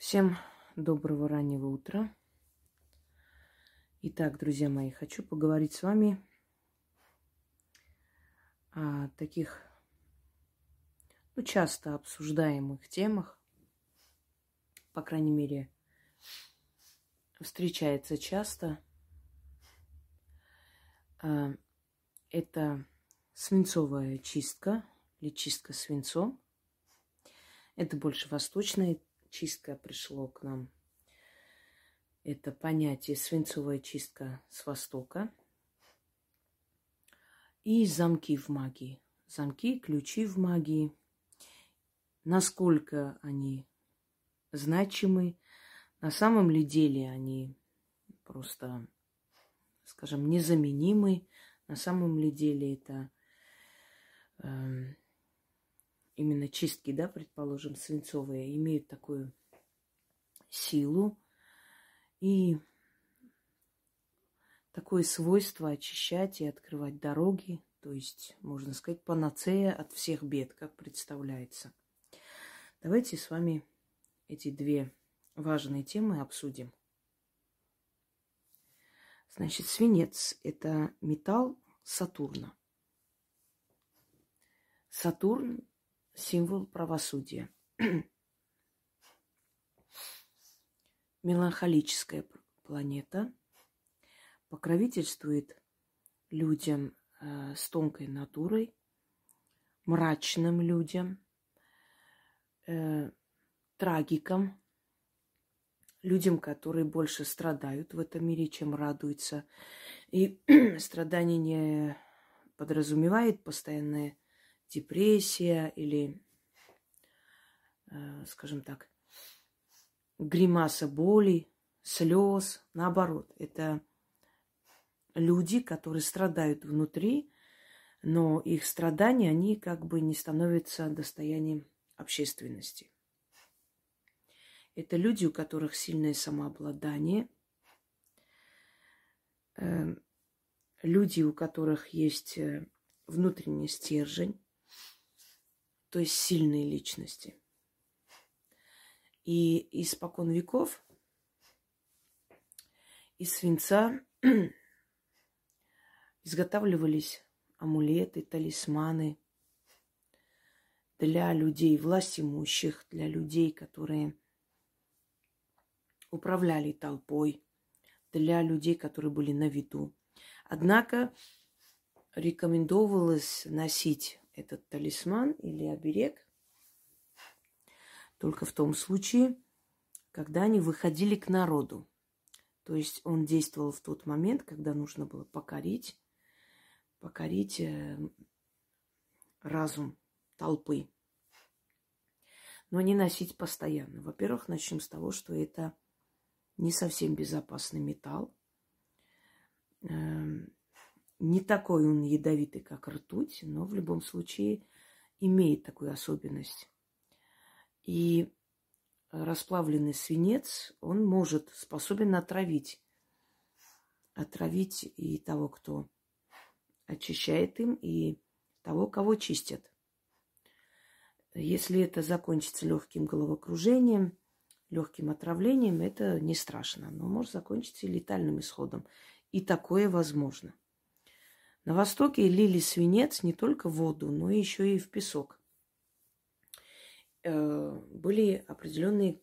Всем доброго раннего утра. Итак, друзья мои, хочу поговорить с вами о таких часто обсуждаемых темах. По крайней мере, встречается часто. Это свинцовая чистка или чистка свинцом. Это больше восточная чистка пришло к нам. Это понятие свинцовая чистка с Востока. И замки в магии. Замки, ключи в магии. Насколько они значимы. На самом ли деле они просто, скажем, незаменимы. На самом ли деле это именно чистки, да, предположим, свинцовые, имеют такую силу и такое свойство очищать и открывать дороги. То есть, можно сказать, панацея от всех бед, как представляется. Давайте с вами эти две важные темы обсудим. Значит, свинец – это металл Сатурна. Сатурн – символ правосудия. Меланхолическая планета покровительствует людям с тонкой натурой, мрачным людям, трагикам, людям, которые больше страдают в этом мире, чем радуются. И страдание не подразумевает постоянная депрессия или, скажем так, гримаса боли, слез. Наоборот, это люди, которые страдают внутри, но их страдания, они как бы не становятся достоянием общественности. Это люди, у которых сильное самообладание, люди, у которых есть внутренний стержень, то есть сильные личности. И испокон веков из свинца изготавливались амулеты, талисманы для людей властимущих, для людей, которые управляли толпой, для людей, которые были на виду. Однако рекомендовалось носить этот талисман или оберег только в том случае, когда они выходили к народу. То есть он действовал в тот момент, когда нужно было покорить разум толпы. Но не носить постоянно. Во-первых, начнем с того, что это не совсем безопасный металл. Не такой он ядовитый, как ртуть, но в любом случае имеет такую особенность. И расплавленный свинец, он способен отравить и того, кто очищает им, и того, кого чистят. Если это закончится легким головокружением, легким отравлением, это не страшно, но может закончиться и летальным исходом. И такое возможно. На Востоке лили свинец не только в воду, но еще и в песок. Были определенные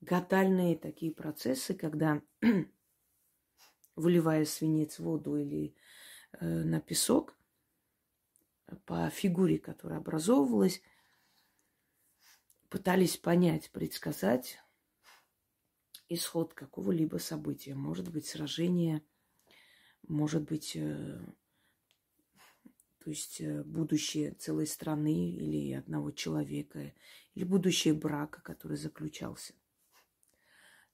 гадальные такие процессы, когда, выливая свинец в воду или на песок, по фигуре, которая образовывалась, пытались понять, предсказать исход какого-либо события. Может быть, сражение, может быть, то есть будущее целой страны или одного человека, или будущее брака, который заключался.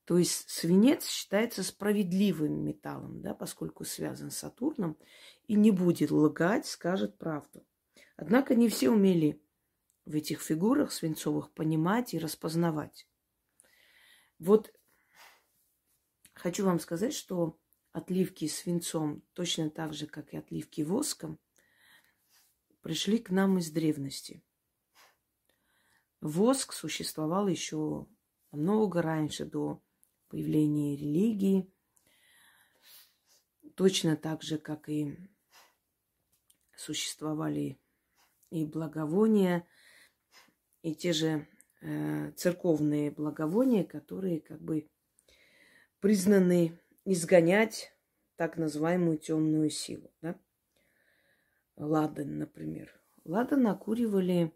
То есть свинец считается справедливым металлом, да, поскольку связан с Сатурном, и не будет лгать, скажет правду. Однако не все умели в этих фигурах свинцовых понимать и распознавать. Вот хочу вам сказать, что отливки свинцом, точно так же, как и отливки воском, пришли к нам из древности. Воск существовал еще намного раньше, до появления религии. Точно так же, как и существовали и благовония, и те же церковные благовония, которые как бы признаны изгонять так называемую темную силу. Да? Ладан, например. Ладан окуривали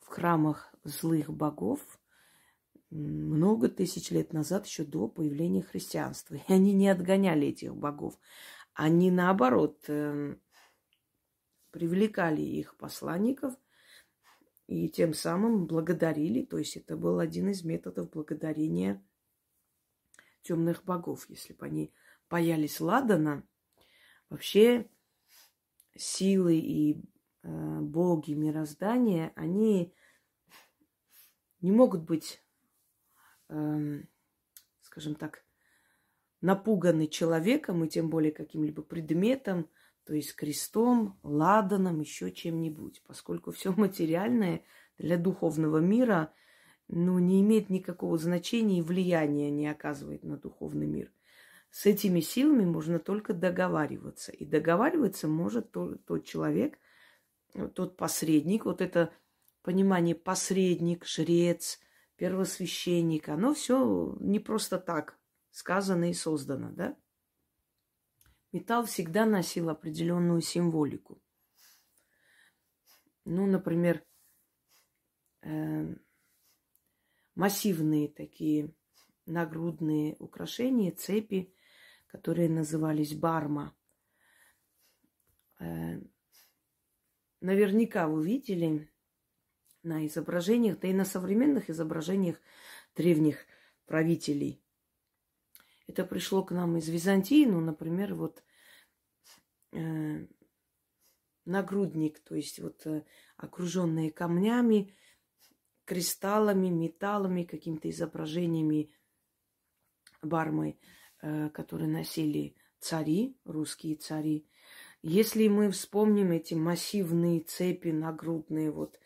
в храмах злых богов много тысяч лет назад, еще до появления христианства. И они не отгоняли этих богов. Они, наоборот, привлекали их посланников и тем самым благодарили. То есть это был один из методов благодарения темных богов. Если бы они боялись ладана, вообще силы и боги мироздания, они не могут быть, скажем так, напуганы человеком и тем более каким-либо предметом, то есть крестом, ладаном, еще чем-нибудь, поскольку все материальное для духовного мира, ну, не имеет никакого значения и влияния не оказывает на духовный мир. С этими силами можно только договариваться. И договариваться может тот человек, тот посредник. Вот это понимание посредник, жрец, первосвященник, оно все не просто так сказано и создано, да? Металл всегда носил определенную символику. Ну, например, массивные такие нагрудные украшения, цепи, которые назывались барма. Наверняка вы видели на изображениях, да и на современных изображениях древних правителей. Это пришло к нам из Византии, ну, например, вот нагрудник, то есть вот окруженные камнями, кристаллами, металлами, какими-то изображениями бармы, которые носили цари, русские цари. Если мы вспомним эти массивные цепи, нагрудные вот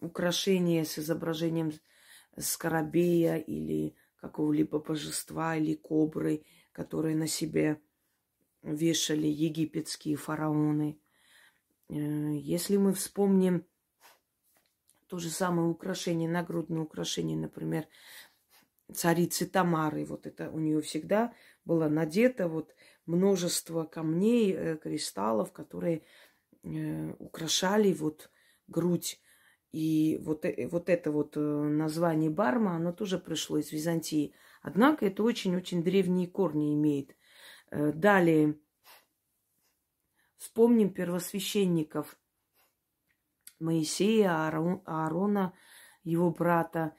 украшения с изображением скарабея или какого-либо божества или кобры, которые на себе вешали египетские фараоны. Если мы вспомним то же самое украшение, нагрудное украшение, например, царицы Тамары, вот это у нее всегда было надето вот множество камней, кристаллов, которые украшали вот грудь. И вот это вот название барма, оно тоже пришло из Византии. Однако это очень-очень древние корни имеет. Далее вспомним первосвященников Моисея, Аарона, его брата.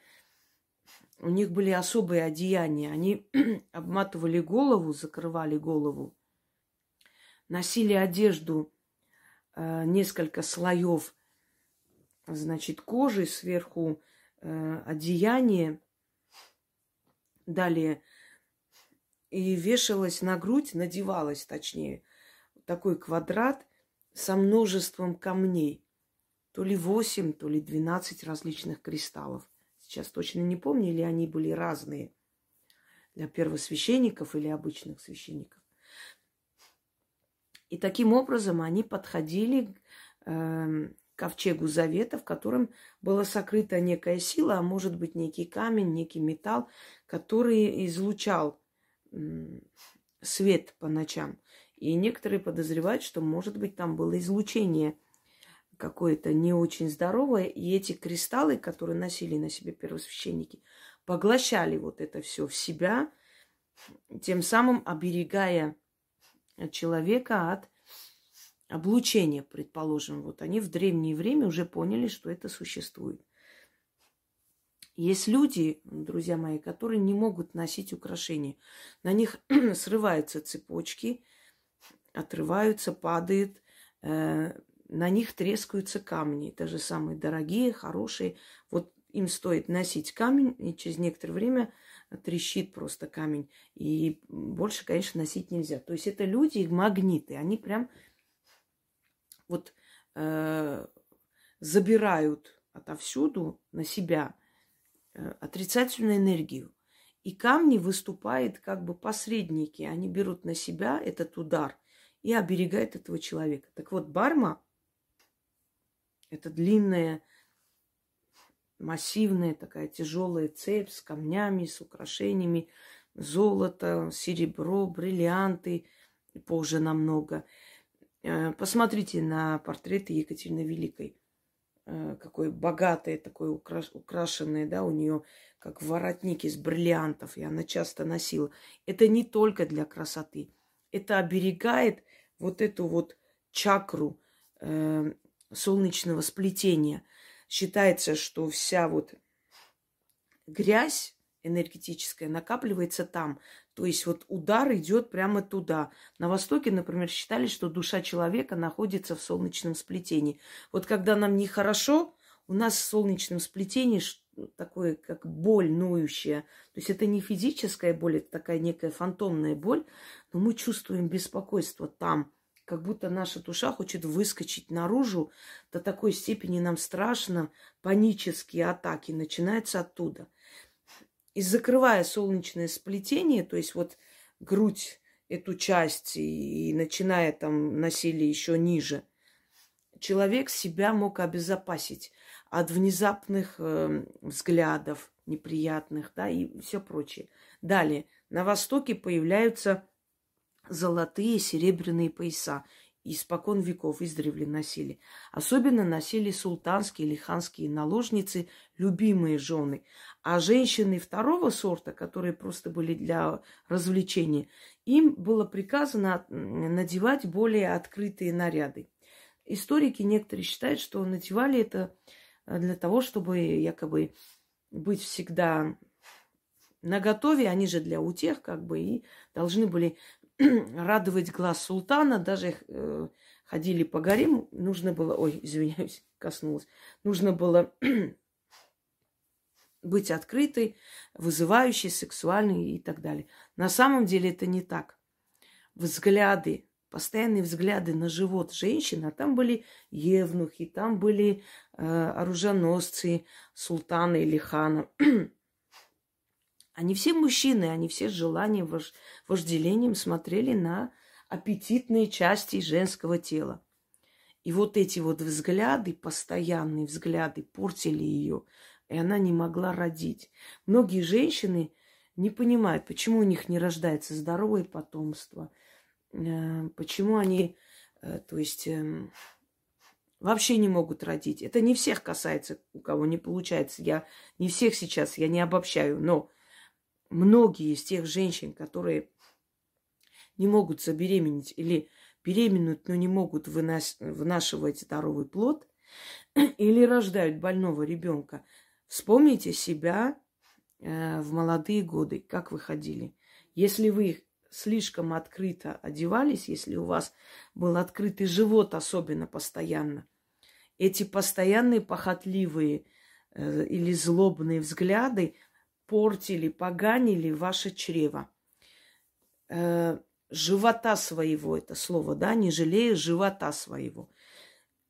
У них были особые одеяния. Они обматывали голову, закрывали голову, носили одежду, несколько слоев, значит, кожи, сверху одеяние, далее, и вешалась на грудь, надевалась, точнее, такой квадрат со множеством камней, то ли 8, то ли 12 различных кристаллов. Сейчас точно не помню, или они были разные для первосвященников или обычных священников. И таким образом они подходили к ковчегу завета, в котором была сокрыта некая сила, а может быть некий камень, некий металл, который излучал свет по ночам. И некоторые подозревают, что, может быть, там было излучение какое-то не очень здоровое, и эти кристаллы, которые носили на себе первосвященники, поглощали вот это все в себя, тем самым оберегая человека от облучение, предположим, вот они в древнее время уже поняли, что это существует. Есть люди, друзья мои, которые не могут носить украшения. На них срываются цепочки, отрываются, падают, на них трескаются камни. Даже самые дорогие, хорошие. Вот им стоит носить камень, и через некоторое время трещит просто камень. И больше, конечно, носить нельзя. То есть это люди-магниты, они прям вот забирают отовсюду на себя отрицательную энергию. И камни выступают как бы посредники. Они берут на себя этот удар и оберегают этого человека. Так вот, барма – это длинная, массивная такая тяжелая цепь с камнями, с украшениями, золото, серебро, бриллианты, позже намного. Посмотрите на портреты Екатерины Великой. Какое богатое, такое украшенное, да, у нее как воротник из бриллиантов, и она часто носила. Это не только для красоты. Это оберегает вот эту вот чакру солнечного сплетения. Считается, что вся вот грязь энергетическая накапливается там. То есть вот удар идет прямо туда. На Востоке, например, считали, что душа человека находится в солнечном сплетении. Вот когда нам нехорошо, у нас в солнечном сплетении такое, как боль ноющая. То есть это не физическая боль, это такая некая фантомная боль. Но мы чувствуем беспокойство там. Как будто наша душа хочет выскочить наружу. До такой степени нам страшно. Панические атаки начинаются оттуда. И закрывая солнечное сплетение, то есть вот грудь, эту часть, и начиная там насилие еще ниже, человек себя мог обезопасить от внезапных взглядов неприятных, да, и все прочее. Далее, на Востоке появляются золотые, серебряные пояса. Испокон веков издревле носили. Особенно носили султанские или ханские наложницы, любимые жены. А женщины второго сорта, которые просто были для развлечения, им было приказано надевать более открытые наряды. Историки некоторые считают, что надевали это для того, чтобы якобы быть всегда наготове. Они же для утех как бы и должны были радовать глаз султана, даже ходили по гарему, нужно было, ой, извиняюсь, коснулась, нужно было быть открытой, вызывающей, сексуальной и так далее. На самом деле это не так. Взгляды, постоянные взгляды на живот женщин, а там были евнухи, там были оруженосцы, султана или хана. Они все мужчины, они все с желанием, вожделением смотрели на аппетитные части женского тела. И вот эти вот взгляды, постоянные взгляды, портили ее, и она не могла родить. Многие женщины не понимают, почему у них не рождается здоровое потомство, почему они, то есть, вообще не могут родить. Это не всех касается, у кого не получается. Я не всех сейчас, я не обобщаю, но многие из тех женщин, которые не могут забеременеть или беременеют, но не могут вынашивать здоровый плод, или рождают больного ребенка. Вспомните себя в молодые годы, как вы ходили. Если вы слишком открыто одевались, если у вас был открытый живот особенно постоянно, эти постоянные похотливые или злобные взгляды портили, поганили ваше чрево. Живота своего, это слово, да, не жалея живота своего.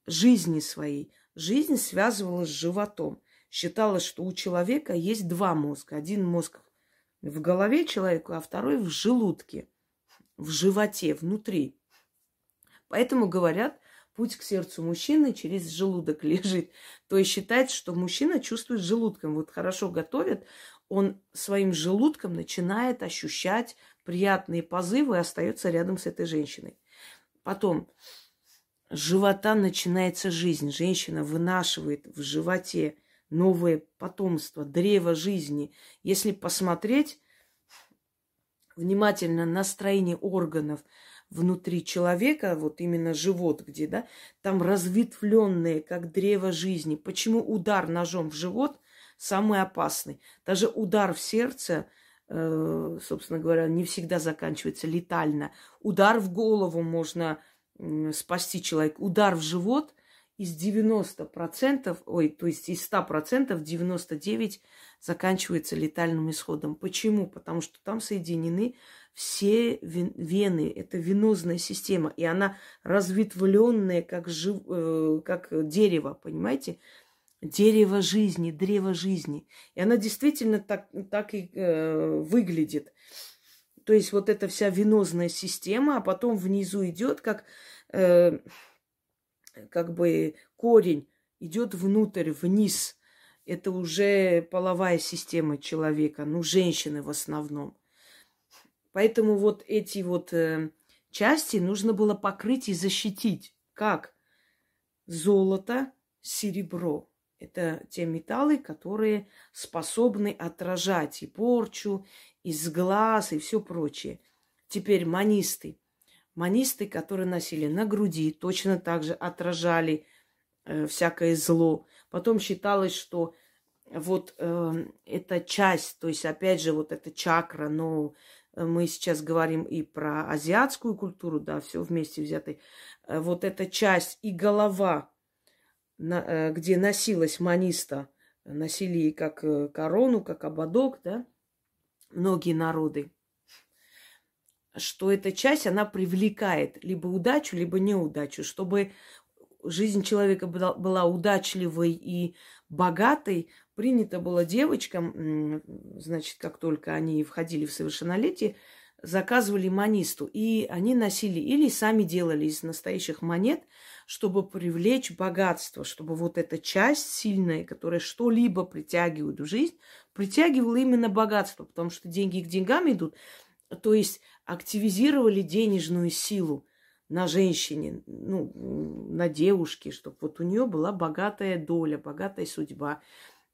Жизни своей. Жизнь связывалась с животом. Считалось, что у человека есть два мозга. Один мозг в голове человека, а второй в желудке, в животе, внутри. Поэтому говорят, путь к сердцу мужчины через желудок лежит. То есть считается, что мужчина чувствует желудком. Вот хорошо готовят, он своим желудком начинает ощущать приятные позывы и остается рядом с этой женщиной. Потом с живота начинается жизнь. Женщина вынашивает в животе новое потомство, древо жизни. Если посмотреть внимательно на строение органов внутри человека, вот именно живот где, да, там разветвленные, как древо жизни. Почему удар ножом в живот самый опасный? Даже удар в сердце, собственно говоря, не всегда заканчивается летально. Удар в голову можно спасти человека. Удар в живот из 90%, ой, то есть из 100% 99% заканчивается летальным исходом. Почему? Потому что там соединены все вены. Это венозная система. И она разветвленная, как дерево, понимаете? Дерево жизни, древо жизни. И она действительно так и выглядит. То есть вот эта вся венозная система, а потом внизу идет как бы корень, идет внутрь, вниз. Это уже половая система человека, ну, женщины в основном. Поэтому вот эти вот части нужно было покрыть и защитить. Как? Золото, серебро. Это те металлы, которые способны отражать и порчу, и сглаз, и все прочее. Теперь манисты. Манисты, которые носили на груди, точно так же отражали всякое зло. Потом считалось, что вот эта часть, то есть опять же вот эта чакра, но мы сейчас говорим и про азиатскую культуру, да, все вместе взятое. Вот эта часть и голова, где носилась маниста, носили и как корону, как ободок, да, многие народы, что эта часть, она привлекает либо удачу, либо неудачу, чтобы жизнь человека была удачливой и богатой. Принято было девочкам, значит, как только они входили в совершеннолетие, заказывали манисту. И они носили или сами делали из настоящих монет, чтобы привлечь богатство, чтобы вот эта часть сильная, которая что-либо притягивает в жизнь, притягивала именно богатство, потому что деньги к деньгам идут. То есть активизировали денежную силу на женщине, ну, на девушке, чтобы вот у нее была богатая доля, богатая судьба.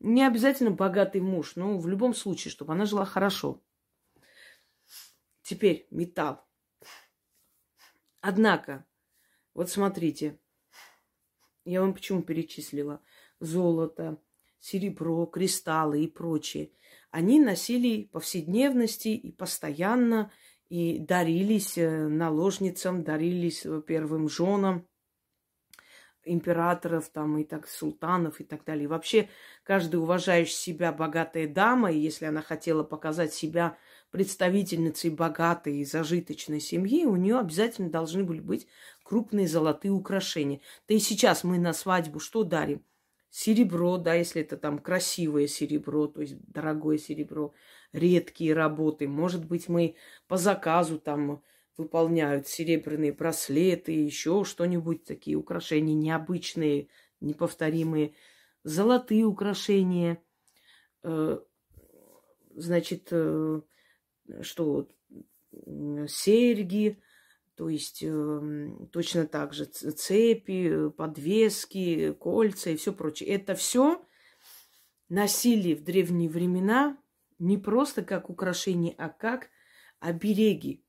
Не обязательно богатый муж, но в любом случае, чтобы она жила хорошо. Теперь металл. Однако, вот смотрите, я вам почему перечислила. Золото, серебро, кристаллы и прочее. Они носили повседневности и постоянно, и дарились наложницам, дарились первым женам императоров, там, и так, султанов и так далее. И вообще, каждая уважающая себя богатая дама, и если она хотела показать себя представительницей богатой и зажиточной семьи, у нее обязательно должны были быть крупные золотые украшения. Да и сейчас мы на свадьбу что дарим? Серебро, да, если это там красивое серебро, то есть дорогое серебро, редкие работы. Может быть, мы по заказу там выполняют серебряные браслеты, еще что-нибудь, такие украшения необычные, неповторимые. Золотые украшения, значит, что серьги, то есть точно так же цепи, подвески, кольца и все прочее. Это все носили в древние времена не просто как украшение, а как обереги.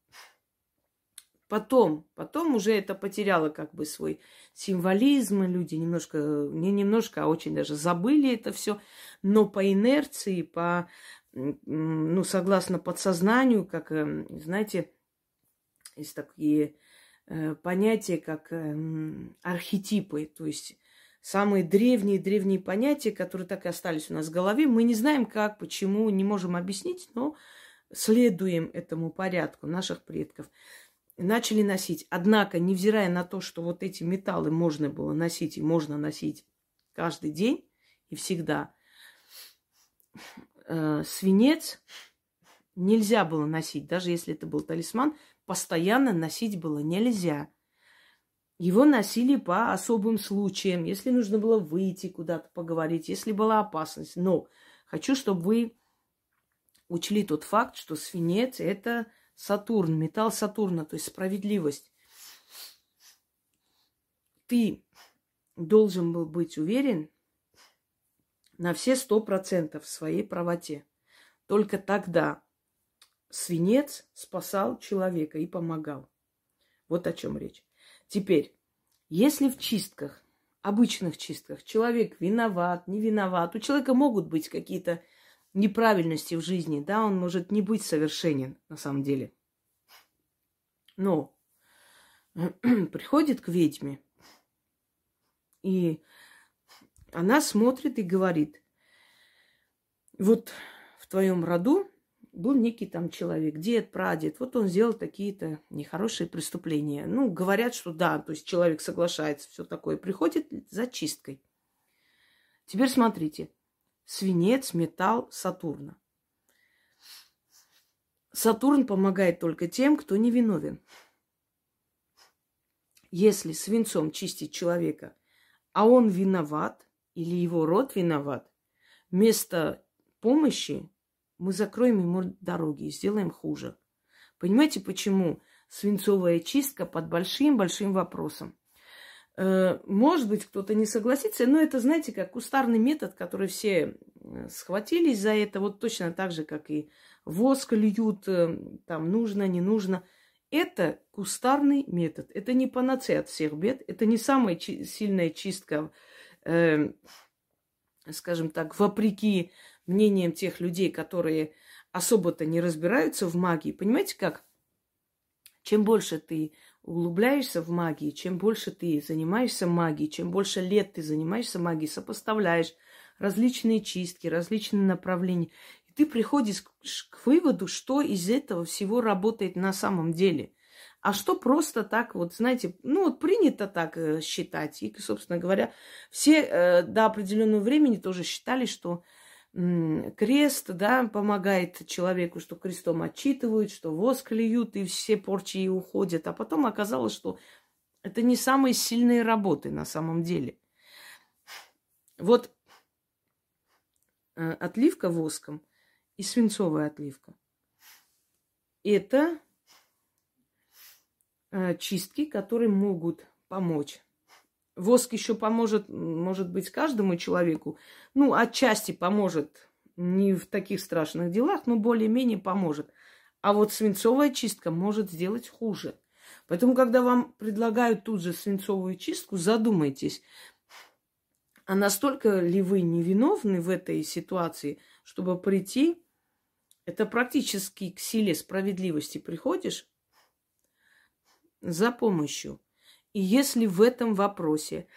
Потом уже это потеряло как бы свой символизм, люди не немножко, а очень даже забыли это все, но по инерции, по, ну, согласно подсознанию, как, знаете, есть такие понятия, как архетипы, то есть самые древние понятия, которые так и остались у нас в голове. Мы не знаем как, почему, не можем объяснить, но следуем этому порядку наших предков. Начали носить. Однако, невзирая на то, что вот эти металлы можно было носить и можно носить каждый день и всегда, свинец нельзя было носить, даже если это был талисман, постоянно носить было нельзя. Его носили по особым случаям, если нужно было выйти куда-то поговорить, если была опасность. Но хочу, чтобы вы учли тот факт, что свинец – это Сатурн, металл Сатурна, то есть справедливость. Ты должен был быть уверен на все 100% в своей правоте. Только тогда свинец спасал человека и помогал. Вот о чем речь. Теперь, если в чистках, обычных чистках, человек виноват, не виноват, у человека могут быть какие-то неправильности в жизни, да, он может не быть совершенен на самом деле. Но приходит к ведьме, и она смотрит и говорит: вот в твоем роду был некий там человек, дед, прадед, вот он сделал такие-то нехорошие преступления. Ну, говорят, что да, то есть человек соглашается, все такое, приходит за чисткой. Теперь смотрите. Свинец, металл, Сатурна. Сатурн помогает только тем, кто невиновен. Если свинцом чистить человека, а он виноват или его род виноват, вместо помощи мы закроем ему дороги и сделаем хуже. Понимаете, почему свинцовая чистка под большим-большим вопросом? Может быть, кто-то не согласится, но это, знаете, как кустарный метод, который все схватились за это, вот точно так же, как и воск льют, там нужно, не нужно. Это кустарный метод, это не панацея от всех бед, это не самая сильная чистка, скажем так, вопреки мнениям тех людей, которые особо-то не разбираются в магии. Понимаете, как? Чем больше ты углубляешься в магии, чем больше ты занимаешься магией, чем больше лет ты занимаешься магией, сопоставляешь различные чистки, различные направления, и ты приходишь к выводу, что из этого всего работает на самом деле. А что просто так вот, знаете, ну вот принято так считать. И, собственно говоря, все до определенного времени тоже считали, что крест, да, помогает человеку, что крестом отчитывают, что воск льют, и все порчи уходят. А потом оказалось, что это не самые сильные работы на самом деле. Вот отливка воском и свинцовая отливка. Это чистки, которые могут помочь. Воск еще поможет, может быть, каждому человеку. Ну, отчасти поможет, не в таких страшных делах, но более-менее поможет. А вот свинцовая чистка может сделать хуже. Поэтому, когда вам предлагают тут же свинцовую чистку, задумайтесь, а настолько ли вы невиновны в этой ситуации, чтобы прийти, это практически к силе справедливости приходишь за помощью. И если в этом вопросе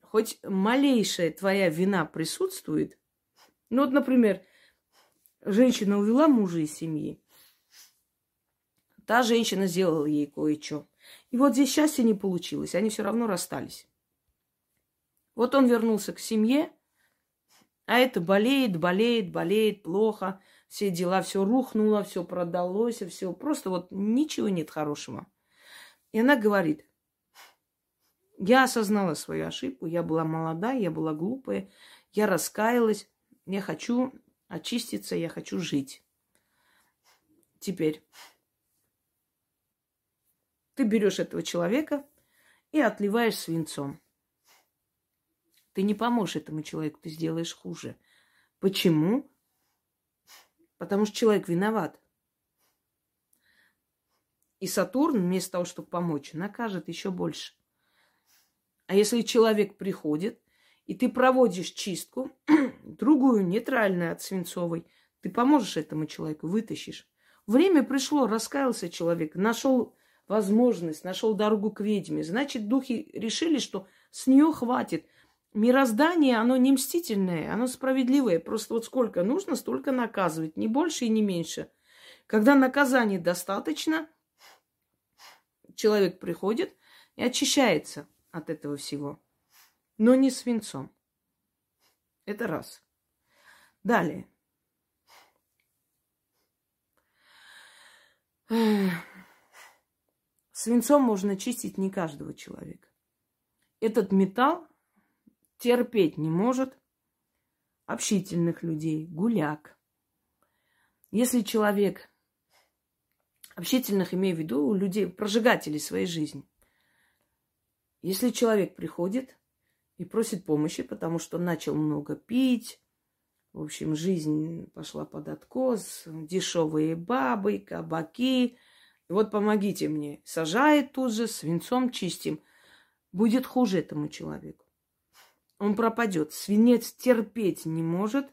хоть малейшая твоя вина присутствует, ну вот, например, женщина увела мужа из семьи, та женщина сделала ей кое-что, и вот здесь счастья не получилось, они все равно расстались. Вот он вернулся к семье, а это болеет, плохо, все дела, все рухнуло, все продалось, все просто вот ничего нет хорошего. И она говорит: я осознала свою ошибку, я была молодая, я была глупая, я раскаялась, я хочу очиститься, я хочу жить. Теперь ты берешь этого человека и отливаешь свинцом. Ты не поможешь этому человеку, ты сделаешь хуже. Почему? Потому что человек виноват. И Сатурн, вместо того, чтобы помочь, накажет еще больше. А если человек приходит, и ты проводишь чистку, другую, нейтральную от свинцовой, ты поможешь этому человеку, вытащишь. Время пришло, раскаялся человек, нашел возможность, нашел дорогу к ведьме. Значит, духи решили, что с нее хватит. Мироздание, оно не мстительное, оно справедливое. Просто вот сколько нужно, столько наказывать, не больше и не меньше. Когда наказаний достаточно, человек приходит и очищается от этого всего. Но не свинцом. Это раз. Далее. Свинцом можно чистить не каждого человека. Этот металл терпеть не может общительных людей, гуляк. Если человек... Общительных, имею в виду, у людей, прожигателей своей жизни. Если человек приходит и просит помощи, потому что начал много пить, в общем, жизнь пошла под откос, дешевые бабы, кабаки. Вот помогите мне. Сажает тут же, свинцом чистим. Будет хуже этому человеку. Он пропадет. Свинец терпеть не может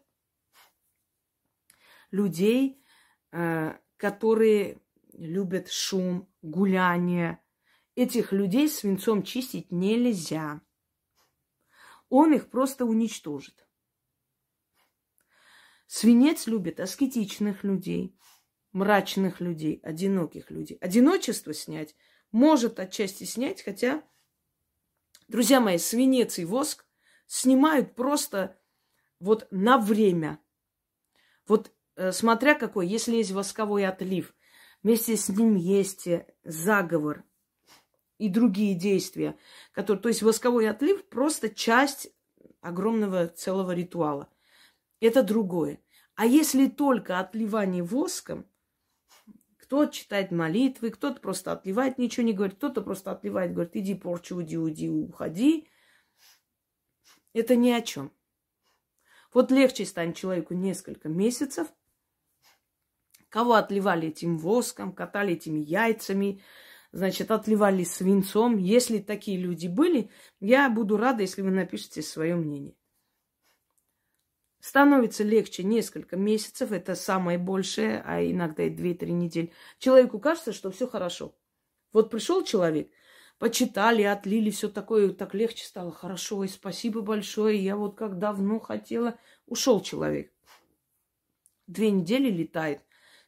людей, которые любят шум, гуляние. Этих людей свинцом чистить нельзя. Он их просто уничтожит. Свинец любит аскетичных людей, мрачных людей, одиноких людей. Одиночество снять может отчасти снять, хотя, друзья мои, свинец и воск снимают просто вот на время. Вот смотря какой, если есть восковой отлив, вместе с ним есть заговор и другие действия, которые, то есть восковой отлив просто часть огромного целого ритуала. Это другое. А если только отливание воском, кто-то читает молитвы, кто-то просто отливает, ничего не говорит, кто-то просто отливает, говорит, иди порчу, уйди, уходи. Это ни о чем. Вот легче станет человеку несколько месяцев, кого отливали этим воском, катали этими яйцами, значит, отливали свинцом. Если такие люди были, я буду рада, если вы напишите свое мнение. Становится легче несколько месяцев, это самое большее, а иногда и 2-3 недели. Человеку кажется, что все хорошо. Вот пришел человек, почитали, отлили, все такое, так легче стало, хорошо, и спасибо большое, я вот как давно хотела. Ушел человек. 2 недели летает.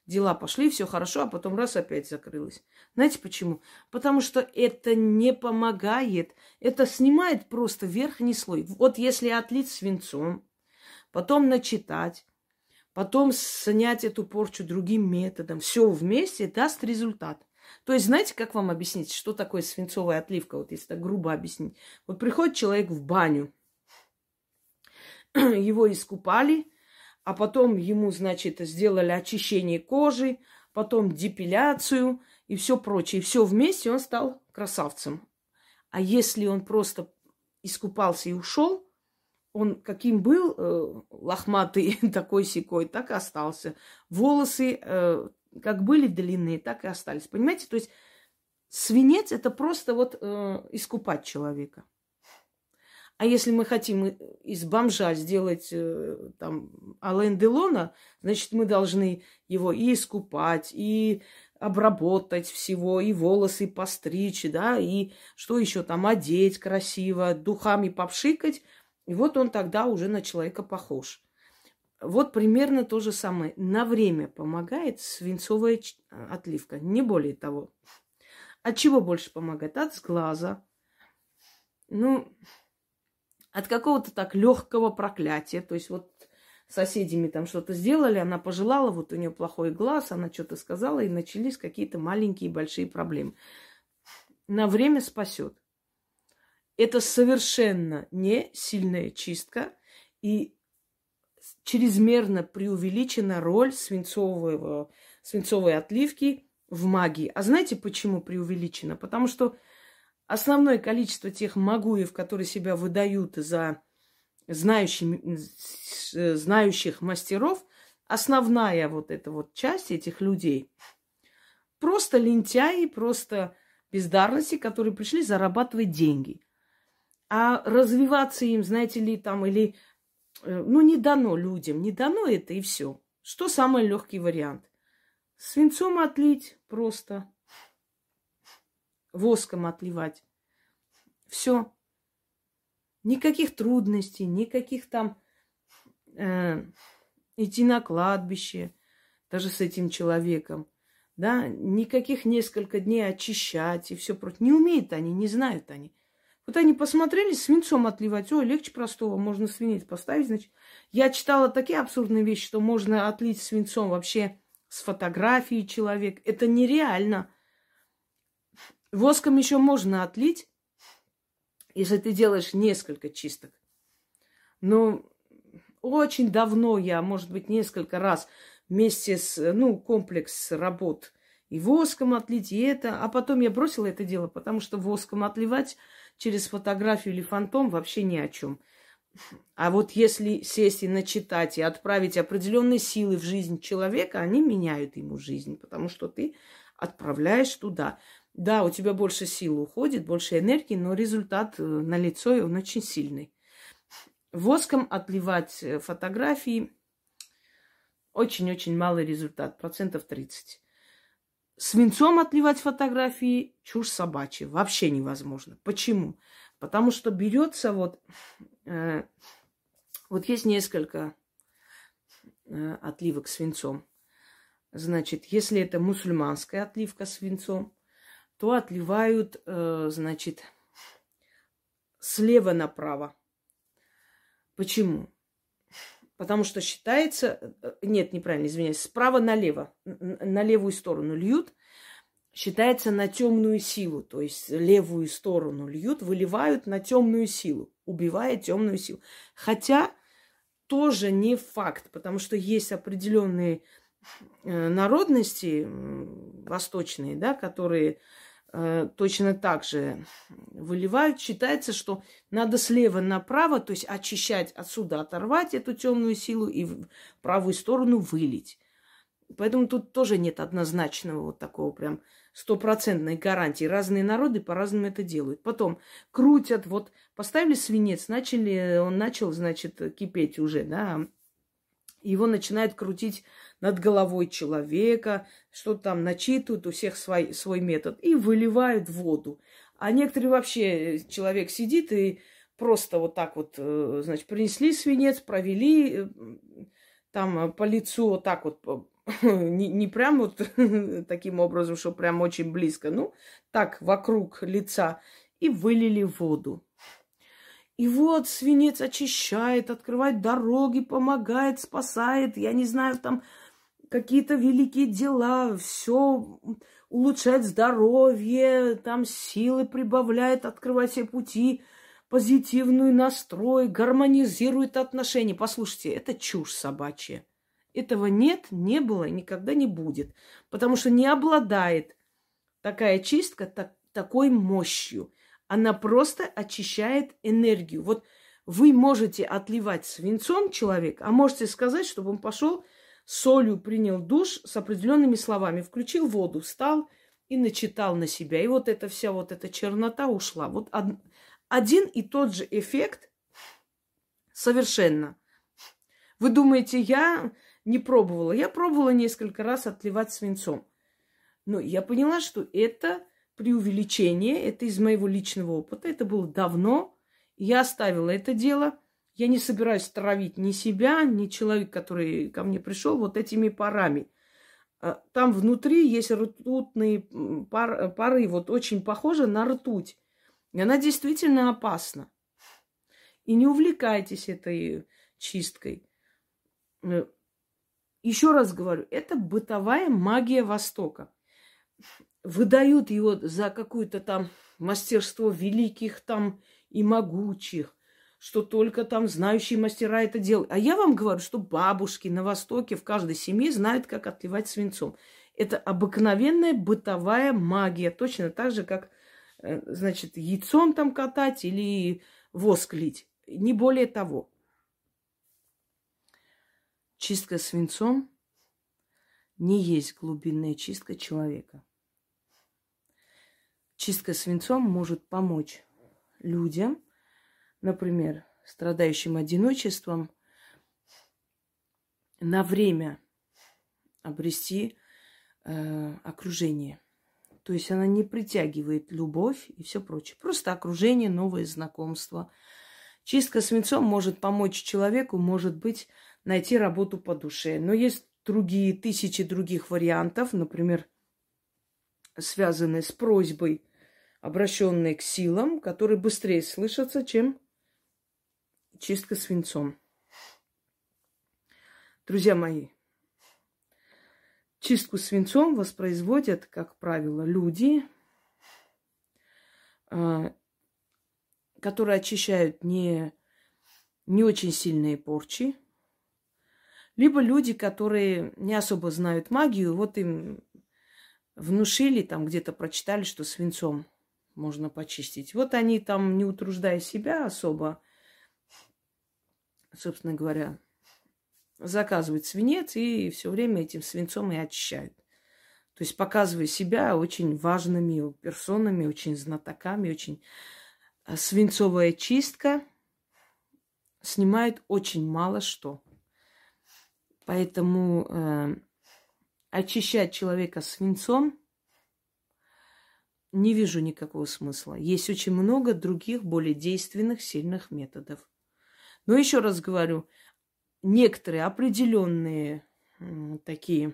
Дела пошли, все хорошо, а потом раз опять закрылось. Знаете почему? Потому что это не помогает. Это снимает просто верхний слой. Вот если отлить свинцом, потом начитать, потом снять эту порчу другим методом, все вместе даст результат. То есть знаете, как вам объяснить, что такое свинцовая отливка, вот если так грубо объяснить. Вот приходит человек в баню, его искупали, а потом ему, значит, сделали очищение кожи, потом депиляцию и все прочее. И все вместе он стал красавцем. А если он просто искупался и ушел, он каким был, лохматый, такой-сякой, так и остался. Волосы как были длинные, так и остались. Понимаете? То есть свинец – это просто вот искупать человека. А если мы хотим из бомжа сделать там Ален Делона, значит, мы должны его и искупать, и обработать всего, и волосы постричь, да, и что еще там, одеть красиво, духами попшикать. И вот он тогда уже на человека похож. Вот примерно то же самое. На время помогает свинцовая отливка, не более того. От чего больше помогает? От сглаза. Ну... От какого-то так легкого проклятия. То есть вот соседями там что-то сделали, она пожелала, вот у нее плохой глаз, она что-то сказала, и начались какие-то маленькие большие проблемы. На время спасет. Это совершенно не сильная чистка и чрезмерно преувеличена роль свинцовой отливки в магии. А знаете, почему преувеличена? Потому что основное количество тех магуев, которые себя выдают за знающих мастеров, основная вот эта вот часть этих людей, просто лентяи, просто бездарности, которые пришли зарабатывать деньги. А развиваться им, знаете ли, там, или... Ну, не дано людям, не дано это и все. Что самый легкий вариант? Свинцом отлить просто... Воском отливать. Все. Никаких трудностей, никаких там идти на кладбище, даже с этим человеком. Да, никаких несколько дней очищать и все прочее. Не умеют они, не знают они. Вот они посмотрели, свинцом отливать. Ой, легче простого, можно свинец поставить. Значит, я читала такие абсурдные вещи, что можно отлить свинцом вообще с фотографии человека. Это нереально. Воском еще можно отлить, если ты делаешь несколько чисток. Но очень давно я, может быть, несколько раз вместе с, комплекс работ и воском отлить, и это. А потом я бросила это дело, потому что воском отливать через фотографию или фантом вообще ни о чем. А вот если сесть и начитать, и отправить определенные силы в жизнь человека, они меняют ему жизнь, потому что ты отправляешь туда. Да, у тебя больше сил уходит, больше энергии, но результат налицо, и он очень сильный. Воском отливать фотографии очень-очень малый результат, 30%. Свинцом отливать фотографии чушь собачья, вообще невозможно. Почему? Потому что берется вот есть несколько отливок свинцом. Значит, если это мусульманская отливка свинцом, то отливают, значит, слева направо. Почему? Потому что считается... Нет, неправильно, извиняюсь. Справа налево, на левую сторону льют. Считается на темную силу. То есть левую сторону льют, выливают на темную силу, убивая темную силу. Хотя тоже не факт, потому что есть определенные народности восточные, да, которые точно так же выливают. Считается, что надо слева направо, то есть очищать отсюда, оторвать эту темную силу и в правую сторону вылить. Поэтому тут тоже нет однозначного вот такого прям стопроцентной гарантии. Разные народы по-разному это делают. Потом крутят, вот поставили свинец, он начал, значит, кипеть уже, да, его начинают крутить над головой человека, что-то там начитывают, у всех свой метод, и выливают воду. А некоторые вообще, человек сидит и просто вот так вот, значит, принесли свинец, провели там по лицу вот так вот, не прям вот таким образом, что прям очень близко, ну, так вокруг лица, и вылили воду. И вот свинец очищает, открывает дороги, помогает, спасает, я не знаю, там какие-то великие дела, все улучшает здоровье, там силы прибавляет, открывает все пути, позитивный настрой, гармонизирует отношения. Послушайте, это чушь собачья. Этого нет, не было и никогда не будет, потому что не обладает такая чистка такой мощью. Она просто очищает энергию. Вот вы можете отливать свинцом человека, а можете сказать, чтобы он пошел солью, принял душ с определенными словами, включил воду, встал и начитал на себя. И вот эта вся вот эта чернота ушла. Вот один и тот же эффект совершенно. Вы думаете, я не пробовала? Я пробовала несколько раз отливать свинцом. Но я поняла, что это... преувеличение, это из моего личного опыта, это было давно, я оставила это дело, я не собираюсь травить ни себя, ни человека, который ко мне пришел, вот этими парами. Там внутри есть ртутные пары, вот очень похожи на ртуть, и она действительно опасна. И не увлекайтесь этой чисткой. Еще раз говорю, это бытовая магия Востока. Выдают его за какое-то там мастерство великих там и могучих, что только там знающие мастера это делают. А я вам говорю, что бабушки на Востоке в каждой семье знают, как отливать свинцом. Это обыкновенная бытовая магия, точно так же, как, значит, яйцом там катать или воск лить. Не более того. Чистка свинцом не есть глубинная чистка человека. Чистка свинцом может помочь людям, например, страдающим одиночеством, на время обрести окружение. То есть она не притягивает любовь и все прочее. Просто окружение, новые знакомства. Чистка свинцом может помочь человеку, может быть, найти работу по душе. Но есть другие, тысячи других вариантов, например, связанные с просьбой, обращенные к силам, которые быстрее слышатся, чем чистка свинцом. Друзья мои, чистку свинцом воспроизводят, как правило, люди, которые очищают не очень сильные порчи, либо люди, которые не особо знают магию, вот им внушили, там где-то прочитали, что свинцом можно почистить. Вот они там, не утруждая себя особо, собственно говоря, заказывают свинец и все время этим свинцом и очищают. То есть показывая себя очень важными персонами, очень знатоками, очень... Свинцовая чистка снимает очень мало что. Поэтому... очищать человека свинцом не вижу никакого смысла. Есть очень много других, более действенных, сильных методов. Но еще раз говорю, некоторые определенные такие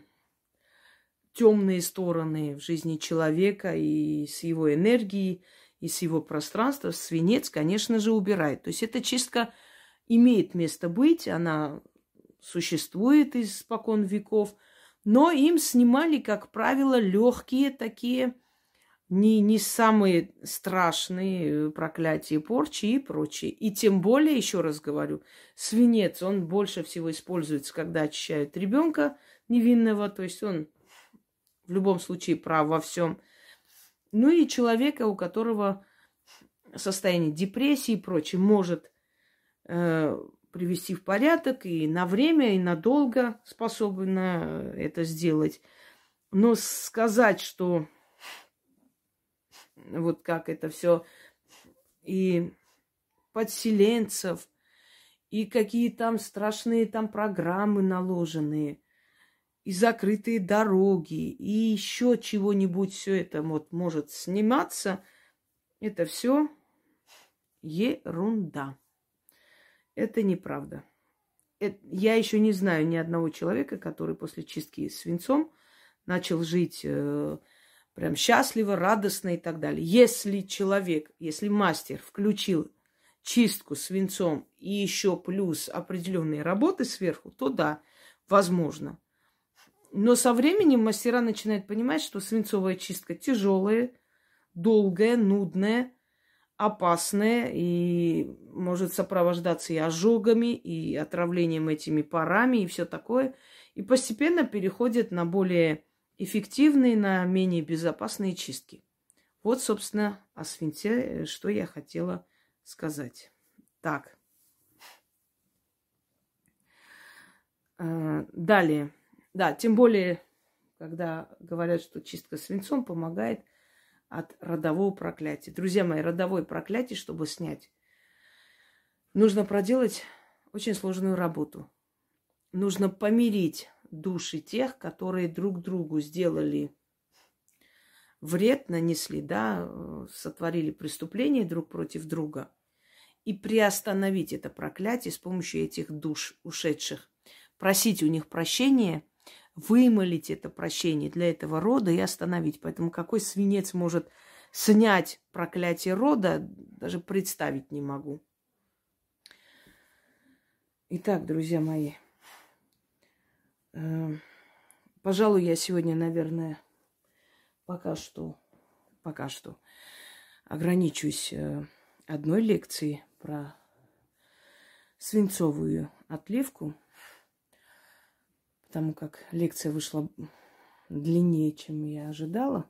темные стороны в жизни человека и с его энергией, и с его пространства свинец, конечно же, убирает. То есть это чистка имеет место быть, она существует испокон веков, но им снимали, как правило, легкие такие, не самые страшные проклятия, порчи и прочее. И тем более, еще раз говорю, свинец, он больше всего используется, когда очищают ребенка невинного, то есть он в любом случае прав во всем. Ну и человека, у которого состояние депрессии и прочее, может привести в порядок и на время, и надолго способна это сделать. Но сказать, что вот как это все и подселенцев, и какие там страшные там программы наложенные, и закрытые дороги, и еще чего-нибудь, все это вот может сниматься, это все ерунда. Это неправда. Я еще не знаю ни одного человека, который после чистки свинцом начал жить прям счастливо, радостно и так далее. Если человек, если мастер включил чистку свинцом и еще плюс определенные работы сверху, то да, возможно. Но со временем мастера начинают понимать, что свинцовая чистка тяжелая, долгая, нудная, опасная и может сопровождаться и ожогами, и отравлением этими парами, и все такое. И постепенно переходит на более эффективные, на менее безопасные чистки. Вот, собственно, о свинце, что я хотела сказать. Так. Далее. Да, тем более, когда говорят, что чистка свинцом помогает от родового проклятия. Друзья мои, родовое проклятие, чтобы снять, нужно проделать очень сложную работу. Нужно помирить души тех, которые друг другу сделали вред, нанесли, да, сотворили преступления друг против друга. И приостановить это проклятие с помощью этих душ ушедших. Просить у них прощения, вымолить это прощение для этого рода и остановить. Поэтому какой свинец может снять проклятие рода, даже представить не могу. Итак, друзья мои, пожалуй, я сегодня, наверное, пока что ограничусь одной лекцией про свинцовую отливку, потому как лекция вышла длиннее, чем я ожидала.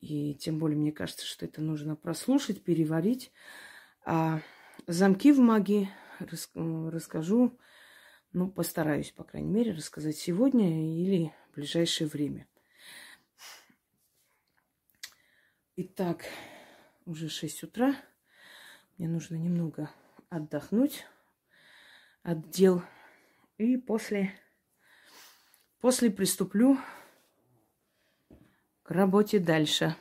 И тем более, мне кажется, что это нужно прослушать, переварить. А замки в магии расскажу, ну, постараюсь, по крайней мере, рассказать сегодня или в ближайшее время. Итак, уже 6 утра. Мне нужно немного отдохнуть от дел. И после приступлю к работе дальше.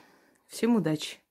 Всем удачи!